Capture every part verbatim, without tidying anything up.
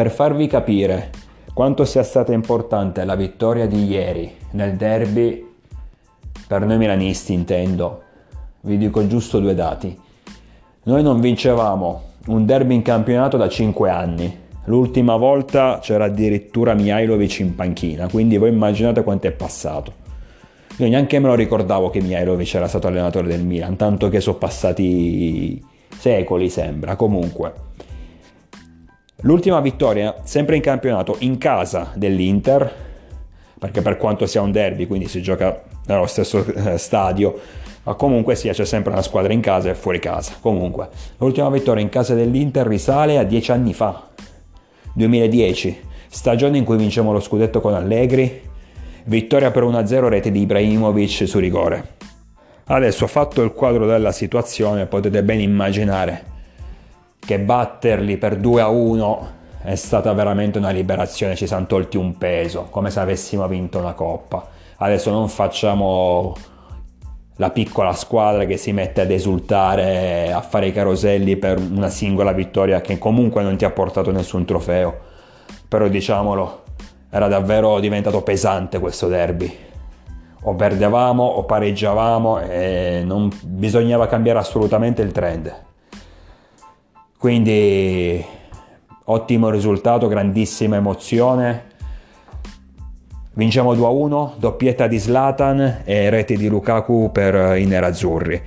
Per farvi capire quanto sia stata importante la vittoria di ieri nel derby, per noi milanisti intendo, vi dico giusto due dati. Noi non vincevamo un derby in campionato da cinque anni. L'ultima volta c'era addirittura Mihajlović in panchina, quindi voi immaginate quanto è passato. Io neanche me lo ricordavo che Mihajlović era stato allenatore del Milan, tanto che sono passati secoli, sembra. Comunque, l'ultima vittoria, sempre in campionato, in casa dell'Inter, perché per quanto sia un derby, quindi si gioca nello stesso stadio, ma comunque sia, c'è sempre una squadra in casa e fuori casa. Comunque, l'ultima vittoria in casa dell'Inter risale a dieci anni fa, duemiladieci, stagione in cui vincemmo lo scudetto con Allegri, vittoria per uno a zero, rete di Ibrahimovic su rigore. Adesso, fatto il quadro della situazione, potete ben immaginare che batterli per due a uno è stata veramente una liberazione, ci siamo tolti un peso, come se avessimo vinto una coppa. Adesso non facciamo la piccola squadra che si mette ad esultare, a fare i caroselli per una singola vittoria che comunque non ti ha portato nessun trofeo. Però diciamolo, era davvero diventato pesante questo derby. O perdevamo o pareggiavamo e non bisognava cambiare assolutamente il trend. Quindi ottimo risultato, grandissima emozione. Vinciamo due a uno, doppietta di Zlatan e rete di Lukaku per i nerazzurri.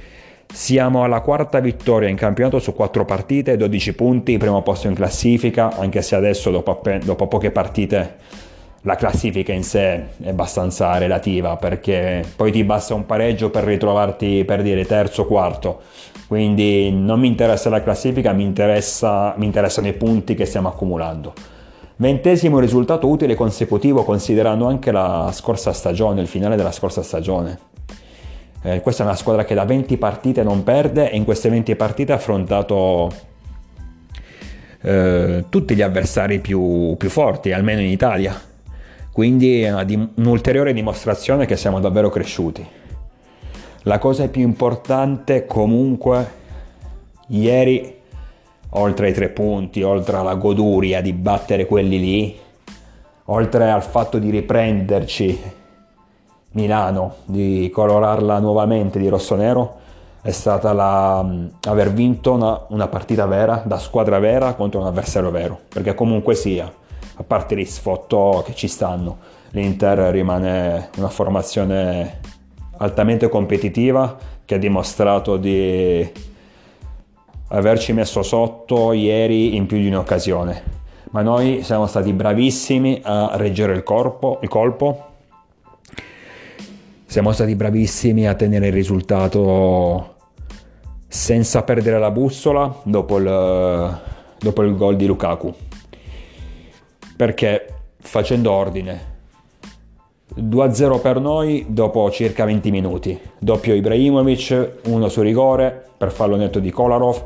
Siamo alla quarta vittoria in campionato su quattro partite, dodici punti, primo posto in classifica, anche se adesso dopo, appen- dopo poche partite la classifica in sé è abbastanza relativa, perché poi ti basta un pareggio per ritrovarti, per dire, terzo o quarto. Quindi non mi interessa la classifica, mi, interessa, mi interessano i punti che stiamo accumulando. Ventesimo risultato utile consecutivo, considerando anche la scorsa stagione, il finale della scorsa stagione. Eh, questa è una squadra che da venti partite non perde e in queste venti partite ha affrontato eh, tutti gli avversari più, più forti, almeno in Italia. Quindi è una dim- un'ulteriore dimostrazione che siamo davvero cresciuti. La cosa più importante comunque ieri, oltre ai tre punti, oltre alla goduria di battere quelli lì, oltre al fatto di riprenderci Milano, di colorarla nuovamente di rossonero, è stata la, aver vinto una, una partita vera, da squadra vera contro un avversario vero, perché comunque sia, a parte gli sfotto che ci stanno, l'Inter rimane una formazione altamente competitiva che ha dimostrato di averci messo sotto ieri in più di un'occasione, ma noi siamo stati bravissimi a reggere il corpo, il colpo, siamo stati bravissimi a tenere il risultato senza perdere la bussola dopo il, dopo il gol di Lukaku, perché facendo ordine due a zero per noi dopo circa venti minuti, doppio Ibrahimovic, uno su rigore per fallo netto di Kolarov,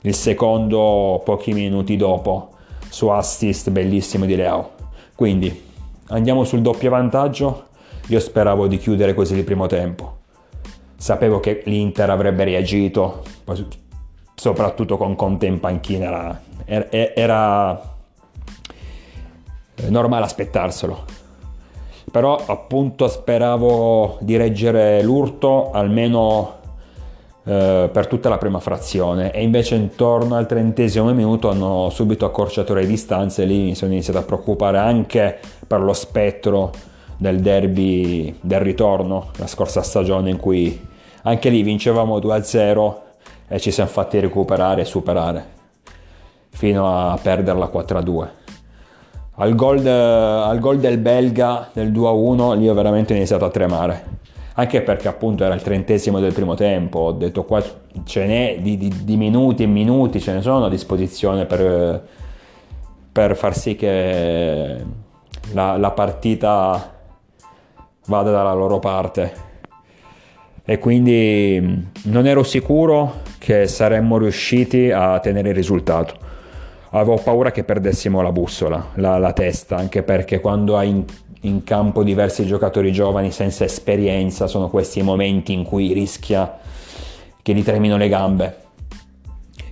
il secondo pochi minuti dopo su assist bellissimo di Leao. Quindi andiamo sul doppio vantaggio. Io speravo di chiudere così il primo tempo, sapevo che l'Inter avrebbe reagito, soprattutto con Conte in panchina era, era, era normale aspettarselo, però appunto speravo di reggere l'urto almeno eh, per tutta la prima frazione, e invece intorno al trentesimo minuto hanno subito accorciato le distanze e lì mi sono iniziato a preoccupare anche per lo spettro del derby del ritorno la scorsa stagione, in cui anche lì vincevamo due a zero e ci siamo fatti recuperare e superare fino a perderla quattro a due. Al gol, de, al gol del belga del due a uno lì ho veramente iniziato a tremare, anche perché appunto era il trentesimo del primo tempo, ho detto qua ce n'è di, di, di minuti e minuti, ce ne sono a disposizione per, per far sì che la, la partita vada dalla loro parte, e quindi non ero sicuro che saremmo riusciti a tenere il risultato. Avevo paura che perdessimo la bussola, la, la testa, anche perché quando hai in, in campo diversi giocatori giovani senza esperienza sono questi i momenti in cui rischia che gli tremino le gambe.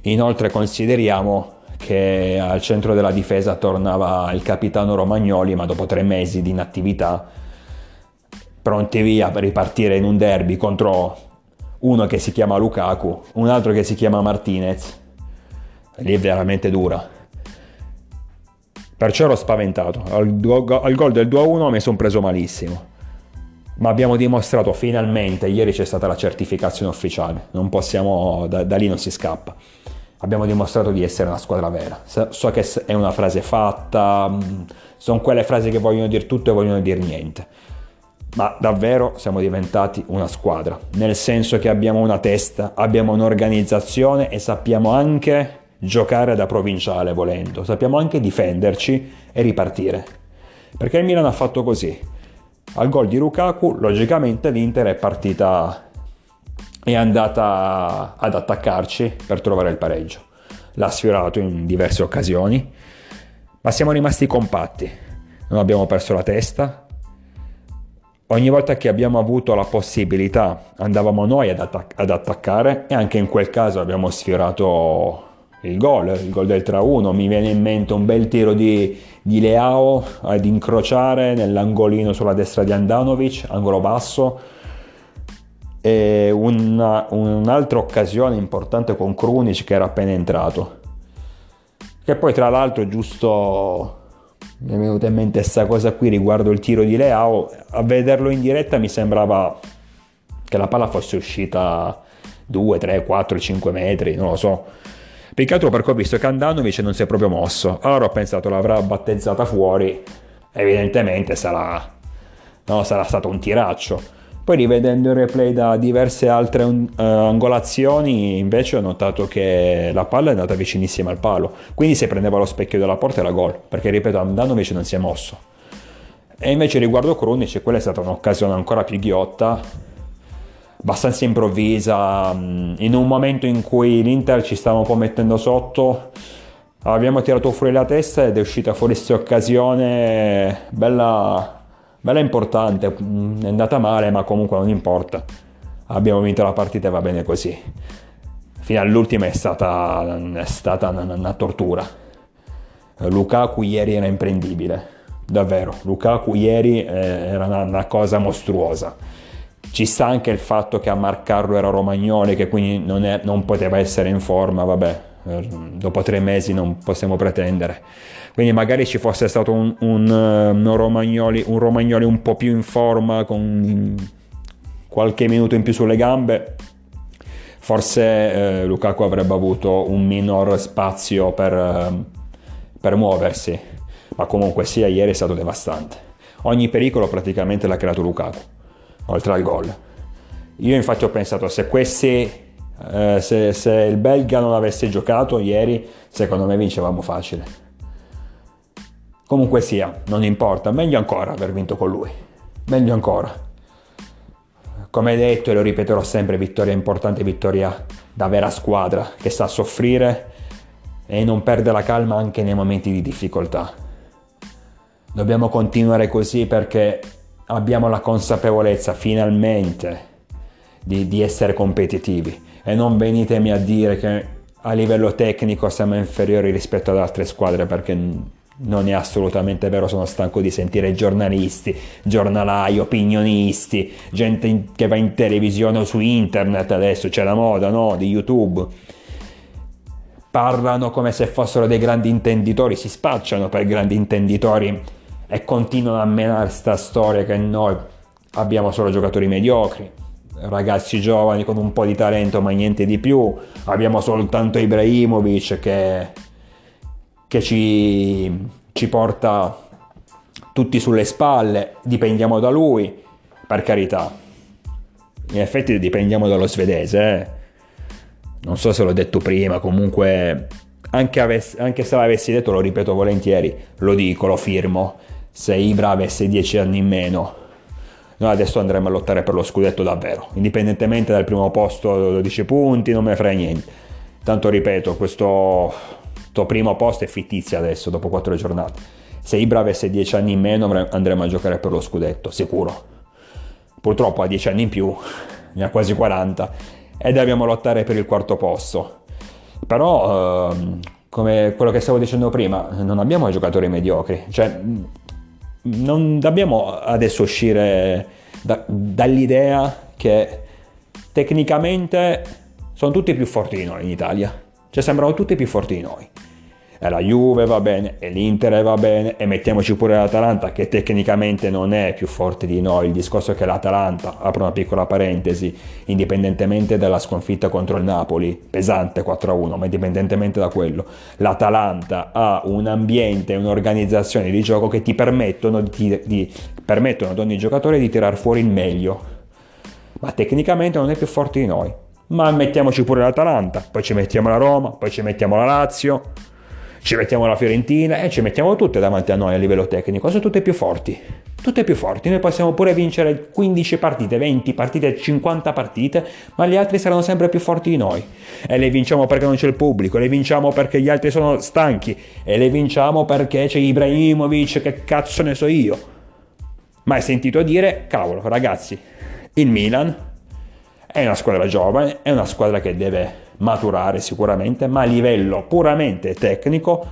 Inoltre consideriamo che al centro della difesa tornava il capitano Romagnoli, ma dopo tre mesi di inattività, pronti via per ripartire in un derby contro uno che si chiama Lukaku, un altro che si chiama Martinez, lì è veramente dura. Perciò ero spaventato, al, al gol del due a uno mi sono preso malissimo. Ma abbiamo dimostrato finalmente, ieri c'è stata la certificazione ufficiale, non possiamo, da, da lì non si scappa. Abbiamo dimostrato di essere una squadra vera. So che è una frase fatta, sono quelle frasi che vogliono dire tutto e vogliono dire niente. Ma davvero siamo diventati una squadra, nel senso che abbiamo una testa, abbiamo un'organizzazione e sappiamo anche giocare da provinciale volendo, sappiamo anche difenderci e ripartire. Perché il Milan ha fatto così. Al gol di Lukaku, logicamente l'Inter è partita, è andata ad attaccarci per trovare il pareggio. L'ha sfiorato in diverse occasioni, ma siamo rimasti compatti, non abbiamo perso la testa. Ogni volta che abbiamo avuto la possibilità andavamo noi ad, attac- ad attaccare, e anche in quel caso abbiamo sfiorato il gol, il gol del tre a uno. Mi viene in mente un bel tiro di, di Leao ad incrociare nell'angolino sulla destra di Handanović, angolo basso, e una, un'altra occasione importante con Krunic che era appena entrato, che poi tra l'altro, giusto, mi è venuta in mente questa cosa qui riguardo il tiro di Leao, a vederlo in diretta mi sembrava che la palla fosse uscita due, tre, quattro, cinque metri, non lo so. Peccato, perché ho visto che Handanović non si è proprio mosso, allora ho pensato l'avrà battezzata fuori, evidentemente sarà, no, sarà stato un tiraccio. Poi rivedendo il replay da diverse altre uh, angolazioni invece ho notato che la palla è andata vicinissima al palo, quindi se prendeva lo specchio della porta era gol, perché ripeto Handanović non si è mosso. E invece riguardo Krunic, quella è stata un'occasione ancora più ghiotta, abbastanza improvvisa, in un momento in cui l'Inter ci stava un po' mettendo sotto, abbiamo tirato fuori la testa ed è uscita fuori questa occasione bella, bella importante. È andata male, ma comunque non importa, abbiamo vinto la partita e va bene così. Fino all'ultima è stata, è stata una, una tortura. Lukaku ieri era imprendibile, davvero, Lukaku ieri era una, una cosa mostruosa. Ci sta anche il fatto che a marcarlo era Romagnoli, che quindi non, è, non poteva essere in forma, vabbè, dopo tre mesi non possiamo pretendere. Quindi magari ci fosse stato un, un, un, Romagnoli, un Romagnoli un po' più in forma, con qualche minuto in più sulle gambe, forse eh, Lukaku avrebbe avuto un minor spazio per, per muoversi, ma comunque sia ieri è stato devastante. Ogni pericolo praticamente l'ha creato Lukaku, oltre al gol. Io infatti ho pensato, se questi eh, se, se il belga non avesse giocato ieri, secondo me vincevamo facile. Comunque sia, non importa, meglio ancora aver vinto con lui, meglio ancora. Come detto e lo ripeterò sempre, vittoria importante, vittoria da vera squadra che sa soffrire e non perde la calma anche nei momenti di difficoltà. Dobbiamo continuare così, perché abbiamo la consapevolezza finalmente di, di essere competitivi, e non venitemi a dire che a livello tecnico siamo inferiori rispetto ad altre squadre, perché non è assolutamente vero. Sono stanco di sentire giornalisti, giornalai, opinionisti, gente in, che va in televisione o su internet, adesso c'è la moda, no, di YouTube, parlano come se fossero dei grandi intenditori, si spacciano per grandi intenditori e continuano a menare sta storia che noi abbiamo solo giocatori mediocri, ragazzi giovani con un po' di talento ma niente di più, abbiamo soltanto Ibrahimovic che, che ci, ci porta tutti sulle spalle, dipendiamo da lui. Per carità, in effetti dipendiamo dallo svedese, eh? Non so se l'ho detto prima, comunque anche, avess- anche se l'avessi detto lo ripeto volentieri, lo dico, lo firmo. Se Ibra avesse dieci anni in meno, noi adesso andremo a lottare per lo scudetto davvero, indipendentemente dal primo posto, dodici punti, non me ne frega niente. Tanto ripeto, questo, questo primo posto è fittizio adesso, dopo quattro giornate. Se Ibra avesse dieci anni in meno andremo a giocare per lo scudetto, sicuro. Purtroppo ha dieci anni in più, ne ha quasi quaranta, e dobbiamo lottare per il quarto posto. Però... Ehm, come quello che stavo dicendo prima, non abbiamo giocatori mediocri, cioè non dobbiamo adesso uscire da, dall'idea che tecnicamente sono tutti più forti di noi in Italia, cioè sembrano tutti più forti di noi, e la Juve va bene, e l'Inter va bene, e mettiamoci pure l'Atalanta che tecnicamente non è più forte di noi. Il discorso è che l'Atalanta, apro una piccola parentesi, indipendentemente dalla sconfitta contro il Napoli, pesante quattro a uno, ma indipendentemente da quello, l'Atalanta ha un ambiente, un'organizzazione di gioco che ti permettono, di, di, permettono ad ogni giocatore di tirar fuori il meglio, ma tecnicamente non è più forte di noi. Ma mettiamoci pure l'Atalanta, poi ci mettiamo la Roma, poi ci mettiamo la Lazio, ci mettiamo la Fiorentina e ci mettiamo tutte davanti a noi a livello tecnico, sono tutte più forti, tutte più forti, noi possiamo pure vincere quindici partite, venti partite, cinquanta partite, ma gli altri saranno sempre più forti di noi, e le vinciamo perché non c'è il pubblico, le vinciamo perché gli altri sono stanchi, e le vinciamo perché c'è Ibrahimovic, che cazzo ne so io. Ma hai sentito dire, cavolo ragazzi, il Milan è una squadra giovane, è una squadra che deve maturare sicuramente, ma a livello puramente tecnico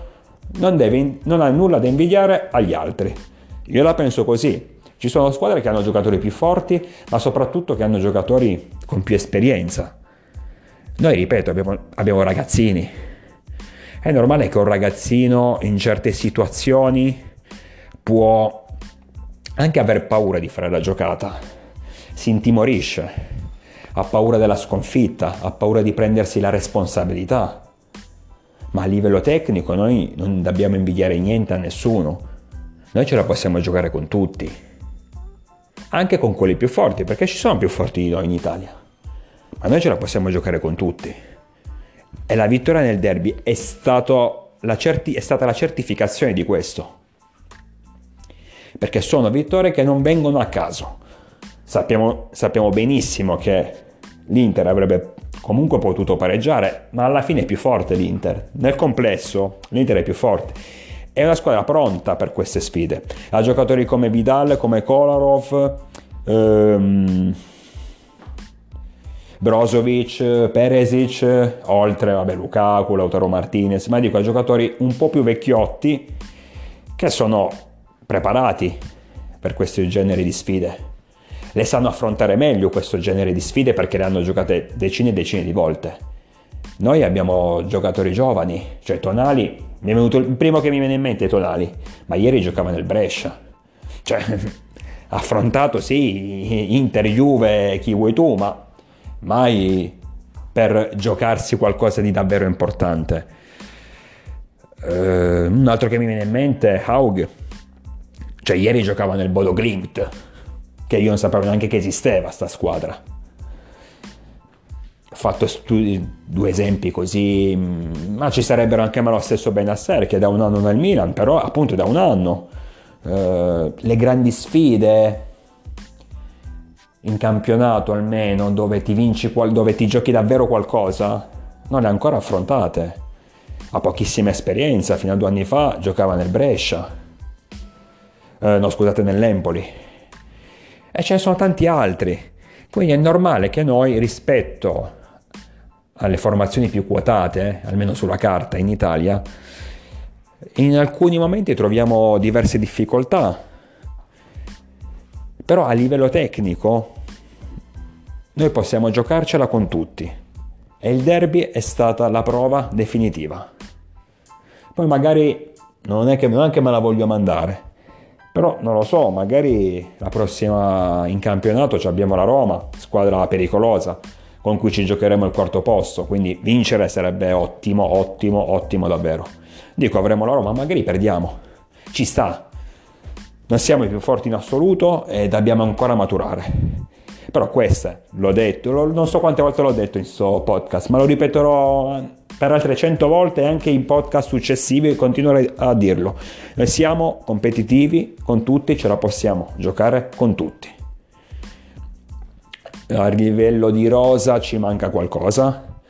non, deve, non ha nulla da invidiare agli altri. Io la penso così. Ci sono squadre che hanno giocatori più forti, ma soprattutto che hanno giocatori con più esperienza. Noi, ripeto, abbiamo, abbiamo ragazzini. È normale che un ragazzino in certe situazioni può anche aver paura di fare la giocata, si intimorisce, ha paura della sconfitta, ha paura di prendersi la responsabilità. Ma a livello tecnico noi non dobbiamo invidiare niente a nessuno. Noi ce la possiamo giocare con tutti, anche con quelli più forti, perché ci sono più forti di noi in Italia. Ma noi ce la possiamo giocare con tutti. E la vittoria nel derby è, stato la certi- è stata la certificazione di questo. Perché sono vittorie che non vengono a caso. Sappiamo, sappiamo benissimo che l'Inter avrebbe comunque potuto pareggiare, ma alla fine è più forte l'Inter. Nel complesso l'Inter è più forte. È una squadra pronta per queste sfide. Ha giocatori come Vidal, come Kolarov, ehm, Brozovic, Perišić, oltre vabbè, Lukaku, Lautaro Martinez, ma dico, ha giocatori un po' più vecchiotti che sono preparati per questi generi di sfide. Le sanno affrontare meglio questo genere di sfide perché le hanno giocate decine e decine di volte. Noi abbiamo giocatori giovani, cioè Tonali, mi è venuto il primo che mi viene in mente è Tonali, ma ieri giocava nel Brescia, cioè affrontato sì Inter, Juve, chi vuoi tu, ma mai per giocarsi qualcosa di davvero importante. Eh, un altro che mi viene in mente è Hauge, cioè ieri giocava nel Bodo Glimt, che io non sapevo neanche che esisteva sta squadra. Ho fatto studi, due esempi così, ma ci sarebbero anche ma lo stesso Bennacer, che da un anno nel Milan, però appunto da un anno eh, le grandi sfide in campionato almeno, dove ti vinci, dove ti giochi davvero qualcosa, non le ha ancora affrontate, ha pochissima esperienza. Fino a due anni fa giocava nel Brescia, eh, no scusate nell'Empoli, e ce ne sono tanti altri. Quindi è normale che noi, rispetto alle formazioni più quotate, almeno sulla carta in Italia, in alcuni momenti troviamo diverse difficoltà, però a livello tecnico noi possiamo giocarcela con tutti, e il derby è stata la prova definitiva. Poi magari non è che non è che me la voglio mandare, però non lo so, magari la prossima in campionato abbiamo la Roma, squadra pericolosa, con cui ci giocheremo il quarto posto, quindi vincere sarebbe ottimo, ottimo, ottimo davvero. Dico, avremo la Roma, magari perdiamo, ci sta, non siamo i più forti in assoluto e dobbiamo ancora maturare. Però queste, l'ho detto, non so quante volte l'ho detto in sto podcast, ma lo ripeterò per altre cento volte e anche in podcast successivi continuerò a dirlo. Noi siamo competitivi con tutti, ce la possiamo giocare con tutti. A livello di rosa ci manca qualcosa,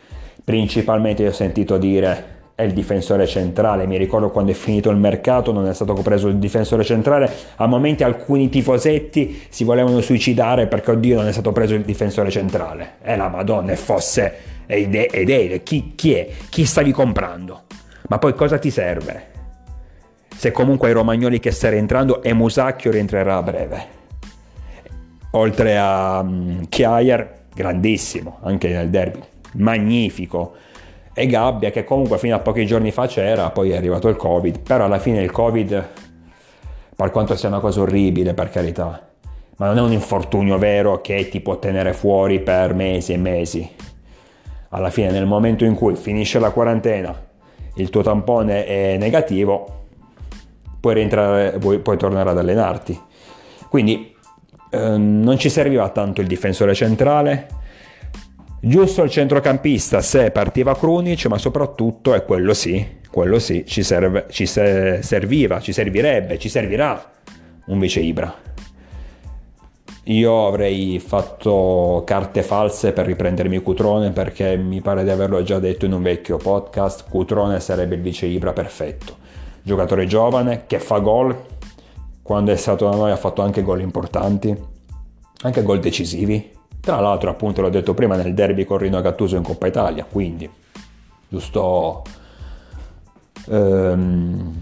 principalmente ho sentito dire è il difensore centrale. Mi ricordo quando è finito il mercato non è stato preso il difensore centrale, a momenti alcuni tifosetti si volevano suicidare perché oddio non è stato preso il difensore centrale, e la Madonna, e fosse ed è, ed è chi, chi è? Chi stavi comprando? Ma poi cosa ti serve? Se comunque hai Romagnoli che sta rientrando e Musacchio rientrerà a breve. Oltre a um, Chiaier, grandissimo, anche nel derby, magnifico. E Gabbia, che comunque fino a pochi giorni fa c'era, poi è arrivato il Covid. Però alla fine il Covid, per quanto sia una cosa orribile, per carità, ma non è un infortunio vero che ti può tenere fuori per mesi e mesi. Alla fine, nel momento in cui finisce la quarantena, il tuo tampone è negativo, puoi rientrare, puoi, puoi tornare ad allenarti. Quindi eh, non ci serviva tanto il difensore centrale, giusto il centrocampista se partiva Krunic, ma soprattutto, e quello sì, quello sì, ci, serve, ci se, serviva, ci servirebbe, ci servirà un vice Ibra. Io avrei fatto carte false per riprendermi Cutrone, perché mi pare di averlo già detto in un vecchio podcast, Cutrone sarebbe il vice Ibra perfetto. Giocatore giovane, che fa gol, quando è stato da noi ha fatto anche gol importanti, anche gol decisivi. Tra l'altro, appunto, l'ho detto prima, nel derby con Rino Gattuso in Coppa Italia, quindi giusto ehm,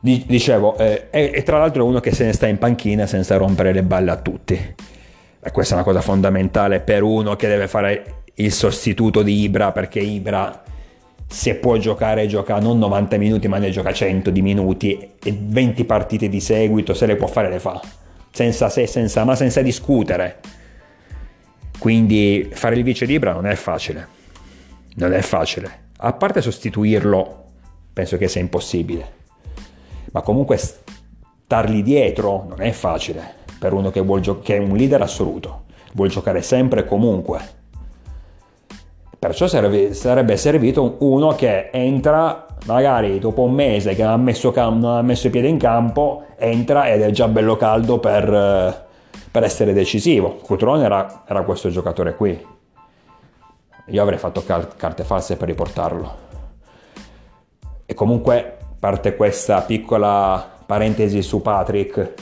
dicevo eh, e, e tra l'altro è uno che se ne sta in panchina senza rompere le balle a tutti, e questa è una cosa fondamentale per uno che deve fare il sostituto di Ibra, perché Ibra, se può giocare, gioca non novanta minuti ma ne gioca cento di minuti e venti partite di seguito, se le può fare le fa, senza se, senza ma, senza discutere. Quindi fare il vice Ibra non è facile, non è facile, a parte sostituirlo penso che sia impossibile, ma comunque stargli dietro non è facile per uno che, vuol gio- che è un leader assoluto, vuol giocare sempre e comunque. Perciò serve, sarebbe servito uno che entra magari dopo un mese che non ha messo, non ha messo i piedi in campo, entra ed è già bello caldo per, per essere decisivo. Cutrone era, era questo giocatore qui. Io avrei fatto car- carte false per riportarlo. E comunque parte questa piccola parentesi su Patrick.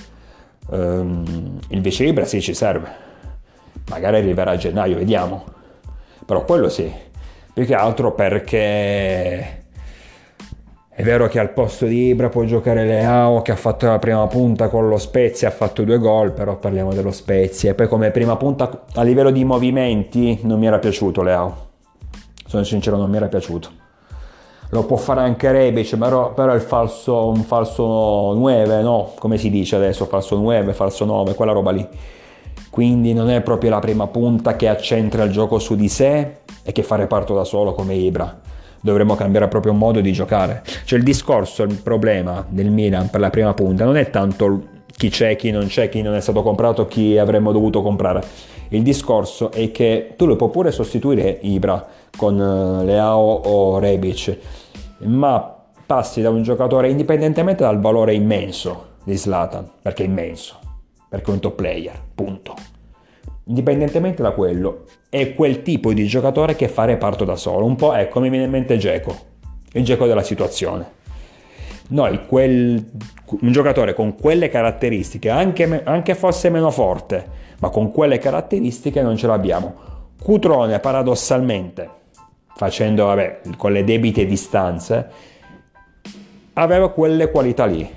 Um, il vice Ibra sì, ci serve. Magari arriverà a gennaio, vediamo. Però quello sì, più che altro perché... È vero che al posto di Ibra può giocare Leao, che ha fatto la prima punta con lo Spezia, ha fatto due gol, però parliamo dello Spezia. E poi come prima punta a livello di movimenti non mi era piaciuto Leao, sono sincero, non mi era piaciuto. Lo può fare anche Rebic, però, però è il falso, un falso nove, no? Come si dice adesso, falso nove, falso nove, quella roba lì. Quindi non è proprio la prima punta che accentra il gioco su di sé e che fa reparto da solo come Ibra. Dovremmo cambiare proprio modo di giocare. Cioè il discorso, il problema del Milan per la prima punta non è tanto chi c'è, chi non c'è, chi non è stato comprato, chi avremmo dovuto comprare. Il discorso è che tu lo puoi pure sostituire Ibra con Leao o Rebic, ma passi da un giocatore, indipendentemente dal valore immenso di Zlatan, perché è immenso, perché è un top player, punto. Indipendentemente da quello, è quel tipo di giocatore che fa reparto da solo, un po' ecco, mi viene in mente Dzeko, il Dzeko della situazione. Noi quel, un giocatore con quelle caratteristiche, anche, anche fosse meno forte, ma con quelle caratteristiche non ce l'abbiamo. Cutrone paradossalmente, facendo vabbè, con le debite distanze, aveva quelle qualità lì.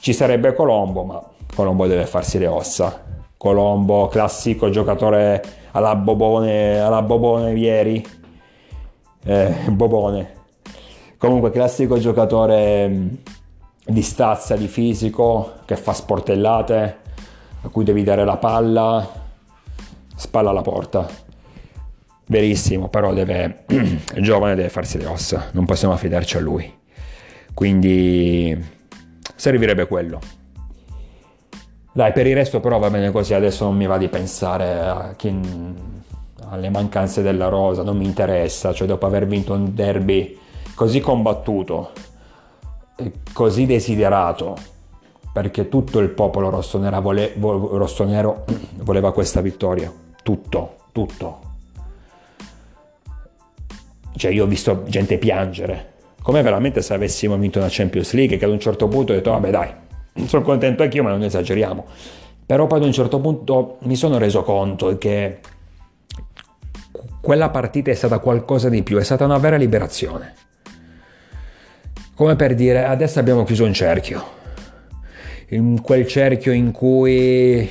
Ci sarebbe Colombo, ma Colombo deve farsi le ossa. Colombo, classico giocatore alla Bobone, alla Bobone Vieri, eh, Bobone, comunque classico giocatore di stazza, di fisico, che fa sportellate, a cui devi dare la palla, spalla alla porta, verissimo, però deve, il giovane deve farsi le ossa, non possiamo affidarci a lui, quindi servirebbe quello. Dai, per il resto però va bene così, adesso non mi va di pensare a chi... alle mancanze della rosa, non mi interessa, cioè dopo aver vinto un derby così combattuto, così desiderato, perché tutto il popolo rossonero, vole... rossonero voleva questa vittoria, tutto, tutto. Cioè io ho visto gente piangere, come veramente se avessimo vinto una Champions League, che ad un certo punto ho detto vabbè dai, sono contento anch'io, ma non esageriamo. Però poi ad un certo punto mi sono reso conto che quella partita è stata qualcosa di più, è stata una vera liberazione. come per dire adesso abbiamo chiuso un cerchio, in quel cerchio in cui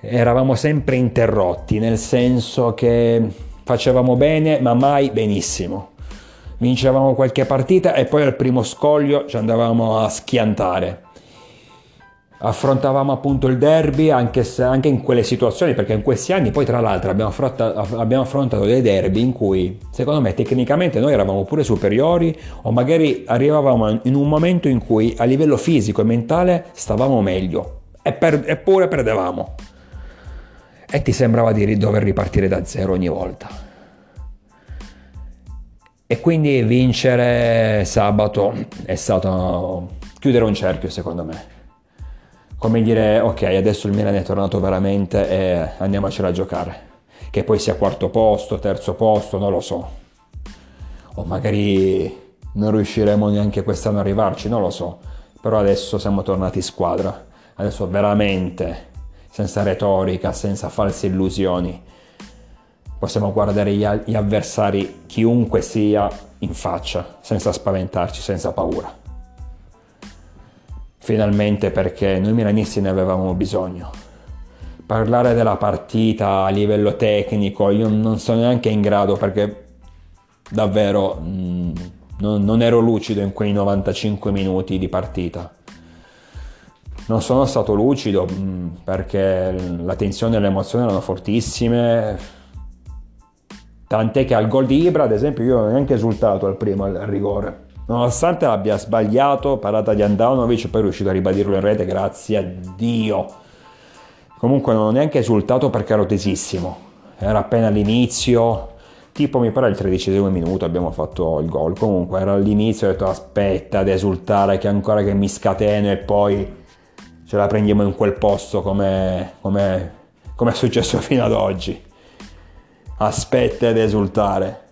eravamo sempre interrotti, nel senso che facevamo bene ma mai benissimo, vincevamo qualche partita e poi al primo scoglio ci andavamo a schiantare. Affrontavamo appunto il derby anche, se, anche in quelle situazioni, perché in questi anni poi tra l'altro abbiamo affrontato, abbiamo affrontato dei derby in cui secondo me tecnicamente noi eravamo pure superiori, o magari arrivavamo in un momento in cui a livello fisico e mentale stavamo meglio, e per, eppure perdevamo e ti sembrava di dover ripartire da zero ogni volta. E quindi vincere sabato è stato chiudere un cerchio, secondo me, come dire ok adesso il Milan è tornato veramente e andiamocela a giocare, che poi sia quarto posto, terzo posto, non lo so, o magari non riusciremo neanche quest'anno a arrivarci, non lo so, però adesso siamo tornati in squadra, adesso veramente senza retorica, senza false illusioni possiamo guardare gli avversari, chiunque sia, in faccia, senza spaventarci, senza paura. Finalmente, perché noi milanisti ne avevamo bisogno. Parlare della partita a livello tecnico io non sono neanche in grado, perché davvero mh, non, non ero lucido in quei novantacinque minuti di partita. Non sono stato lucido mh, perché la tensione e l'emozione erano fortissime, tant'è che al gol di Ibra ad esempio io non ho neanche esultato al primo, al rigore, nonostante l'abbia sbagliato, parata di Handanović, poi è riuscito a ribadirlo in rete, grazie a Dio. Comunque non ho neanche esultato perché ero tesissimo, era appena all'inizio, tipo mi pare il tredicesimo minuto abbiamo fatto il gol, comunque era all'inizio, ho detto aspetta ad esultare che ancora che mi scateno e poi ce la prendiamo in quel posto come, come, come è successo fino ad oggi, aspetta ad esultare.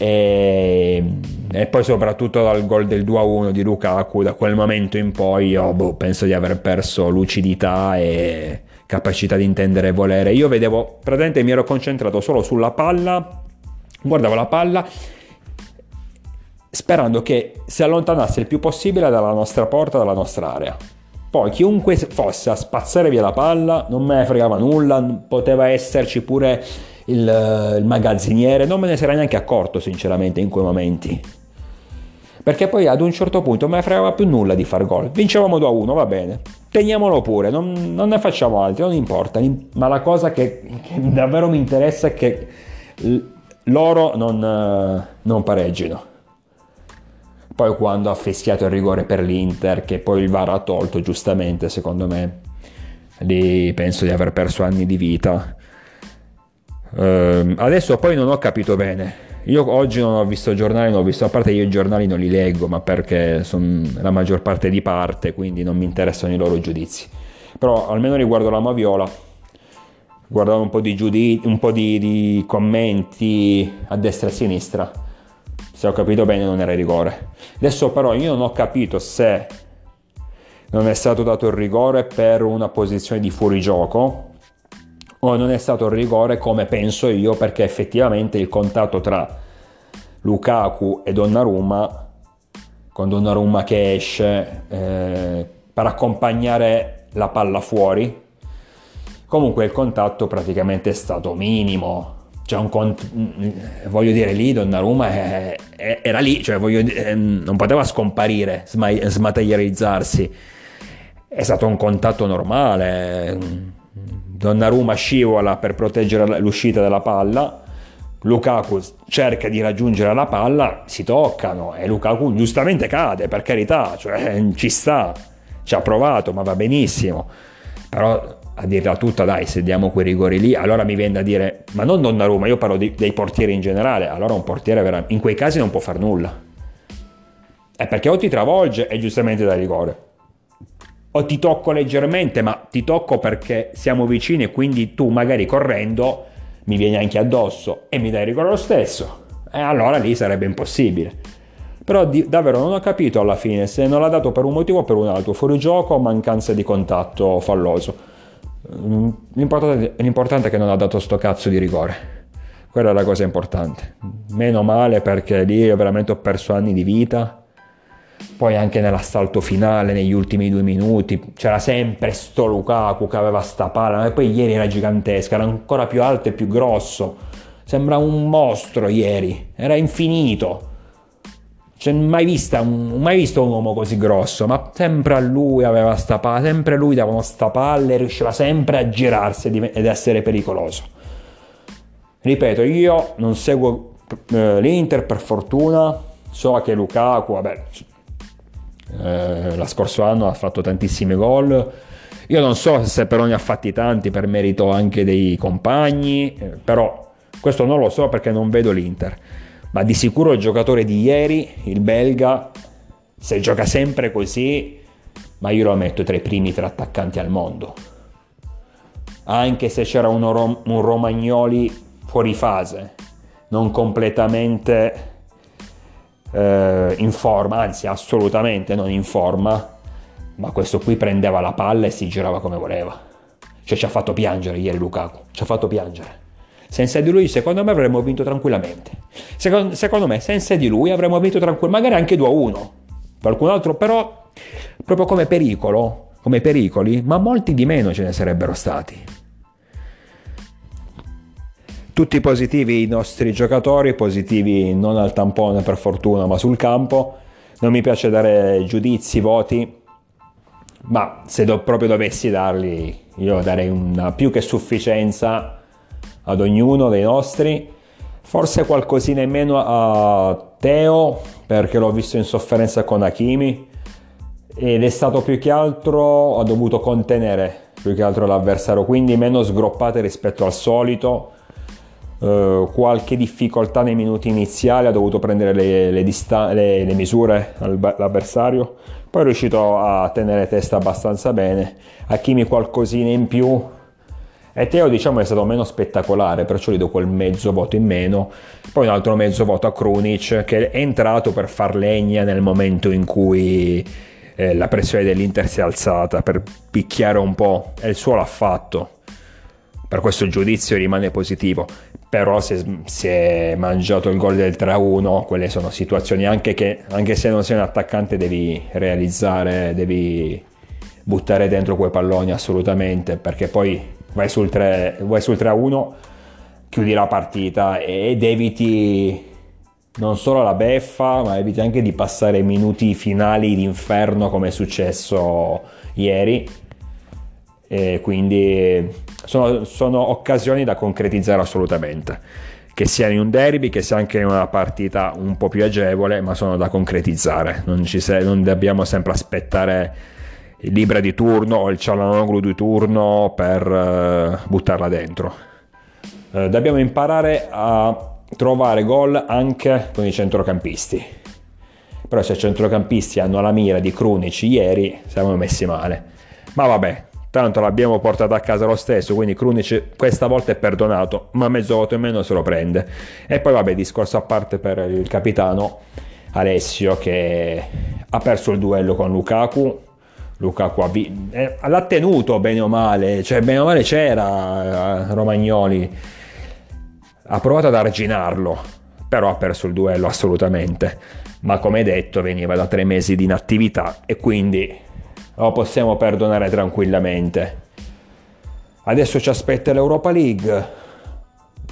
E, e poi soprattutto dal gol del due a uno di Lukaku, da quel momento in poi io boh, penso di aver perso lucidità e capacità di intendere e volere. Io vedevo, praticamente mi ero concentrato solo sulla palla, guardavo la palla sperando che si allontanasse il più possibile dalla nostra porta, dalla nostra area. Poi chiunque fosse a spazzare via la palla non me ne fregava nulla, poteva esserci pure Il, il magazziniere, non me ne sarei neanche accorto sinceramente in quei momenti, perché poi ad un certo punto non me ne fregava più nulla di far gol, vincevamo due a uno, va bene, teniamolo pure, non, non ne facciamo altri, non importa, ma la cosa che, che davvero mi interessa è che loro non, non pareggino. Poi quando ha fischiato il rigore per l'Inter, che poi il VAR ha tolto giustamente, secondo me lì penso di aver perso anni di vita. Uh, adesso poi non ho capito bene, io oggi non ho visto giornali, non ho visto, a parte io i giornali non li leggo, ma perché sono la maggior parte di parte, quindi non mi interessano i loro giudizi, però almeno riguardo la Maviola guardavo un po' di giudizi, un po' di, di commenti a destra e a sinistra, se ho capito bene non era rigore. Adesso però io non ho capito se non è stato dato il rigore per una posizione di fuorigioco o non è stato il rigore, come penso io, perché effettivamente il contatto tra Lukaku e Donnarumma, con Donnarumma che esce eh, per accompagnare la palla fuori, comunque il contatto praticamente è stato minimo, cioè un cont- voglio dire lì Donnarumma è, è, era lì, cioè voglio dire, non poteva scomparire, sma- smaterializzarsi, è stato un contatto normale. Donnarumma scivola per proteggere l'uscita della palla, Lukaku cerca di raggiungere la palla, si toccano e Lukaku giustamente cade, per carità, cioè ci sta, ci ha provato, ma va benissimo. Però a dirla tutta, dai, se diamo quei rigori lì, allora mi viene da dire, ma non Donnarumma, io parlo di, dei portieri in generale, allora un portiere veramente, in quei casi non può far nulla, è perché o ti travolge e giustamente dai rigore, o ti tocco leggermente, ma ti tocco perché siamo vicini e quindi tu magari correndo mi vieni anche addosso e mi dai rigore lo stesso, e allora lì sarebbe impossibile. Però di, davvero non ho capito alla fine se non l'ha dato per un motivo o per un altro, fuorigioco o mancanza di contatto falloso, l'importante, l'importante è che non ha dato sto cazzo di rigore, Quella è la cosa importante. Meno male, perché lì io veramente ho perso anni di vita. Poi anche nell'assalto finale, negli ultimi due minuti, c'era sempre sto Lukaku che aveva sta palla. E poi ieri era gigantesca, era ancora più alto e più grosso. Sembrava un mostro ieri, era infinito. Cioè, mai vista, mai visto un uomo così grosso, ma sempre a lui aveva sta palla, sempre lui davano sta palla e riusciva sempre a girarsi ed essere pericoloso. Ripeto, io non seguo eh, l'Inter, per fortuna. So che Lukaku, vabbè, eh, lo scorso anno ha fatto tantissimi gol. Io non so se però ne ha fatti tanti per merito anche dei compagni, eh, però questo non lo so perché non vedo l'Inter. Ma di sicuro il giocatore di ieri, il belga, se gioca sempre così, ma io lo metto tra i primi tre attaccanti al mondo. Anche se c'era uno Rom- un Romagnoli fuori fase, non completamente eh, in forma, anzi assolutamente non in forma, ma questo qui prendeva la palla e si girava come voleva. Cioè ci ha fatto piangere ieri Lukaku, ci ha fatto piangere. Senza di lui secondo me avremmo vinto tranquillamente. Secondo, secondo me senza di lui avremmo vinto tranquillamente, magari anche due a uno. Qualcun altro, però proprio come pericolo, come pericoli, ma molti di meno ce ne sarebbero stati. Tutti positivi i nostri giocatori, positivi non al tampone per fortuna, ma sul campo. Non mi piace dare giudizi, voti, ma se do, proprio dovessi darli, io darei una più che sufficienza ad ognuno dei nostri, forse qualcosina in meno a Teo, perché l'ho visto in sofferenza con Hakimi ed è stato più che altro, ha dovuto contenere più che altro l'avversario, quindi meno sgroppate rispetto al solito, eh, qualche difficoltà nei minuti iniziali, ha dovuto prendere le, le, distan- le, le misure all'avversario, poi è riuscito a tenere testa abbastanza bene. Hakimi qualcosina in più, e Teo diciamo è stato meno spettacolare, perciò gli do quel mezzo voto in meno. Poi un altro mezzo voto a Krunic, che è entrato per far legna nel momento in cui eh, la pressione dell'Inter si è alzata, per picchiare un po', e il suo l'ha fatto. Per questo il giudizio rimane positivo, però se si è mangiato il gol del tre a uno, quelle sono situazioni anche che, anche se non sei un attaccante, devi realizzare, devi buttare dentro quei palloni assolutamente, perché poi vai sul tre a uno, chiudi la partita ed eviti non solo la beffa, ma eviti anche di passare minuti finali d'inferno come è successo ieri. E quindi sono, sono occasioni da concretizzare assolutamente, che sia in un derby, che sia anche in una partita un po' più agevole, ma sono da concretizzare. Non, ci se, non dobbiamo sempre aspettare il Libra di turno o il Cialanoglu di turno per uh, buttarla dentro. Uh, dobbiamo imparare a trovare gol anche con i centrocampisti, però se i centrocampisti hanno la mira di Krunic ieri siamo messi male, ma vabbè, tanto l'abbiamo portata a casa lo stesso, quindi Krunic questa volta è perdonato, ma mezzo voto in meno se lo prende. E poi vabbè, discorso a parte per il capitano Alessio, che ha perso il duello con Lukaku. Lukaku eh, l'ha tenuto bene o male, cioè bene o male c'era eh, Romagnoli, ha provato ad arginarlo, però ha perso il duello assolutamente, ma come detto veniva da tre mesi di inattività e quindi lo possiamo perdonare tranquillamente. Adesso ci aspetta l'Europa League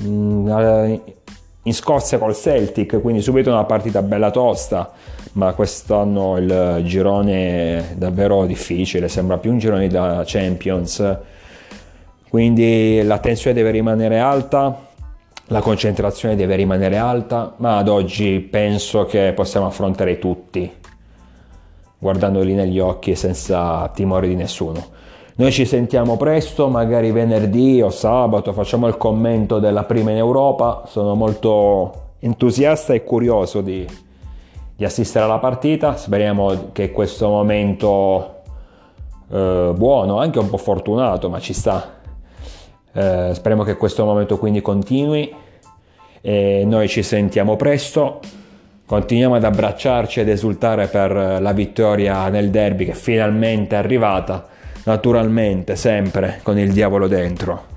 in Scozia col Celtic, quindi subito una partita bella tosta, ma quest'anno il girone è davvero difficile, sembra più un girone da Champions, quindi la tensione deve rimanere alta, la concentrazione deve rimanere alta, ma ad oggi penso che possiamo affrontare tutti guardandoli negli occhi e senza timore di nessuno. Noi ci sentiamo presto, magari venerdì o sabato, facciamo il commento della prima in Europa. Sono molto entusiasta e curioso di di assistere alla partita, speriamo che questo momento eh, buono, anche un po' fortunato, ma ci sta, eh, speriamo che questo momento quindi continui, e noi ci sentiamo presto, continuiamo ad abbracciarci ed esultare per la vittoria nel derby, che finalmente è arrivata, naturalmente sempre con il diavolo dentro.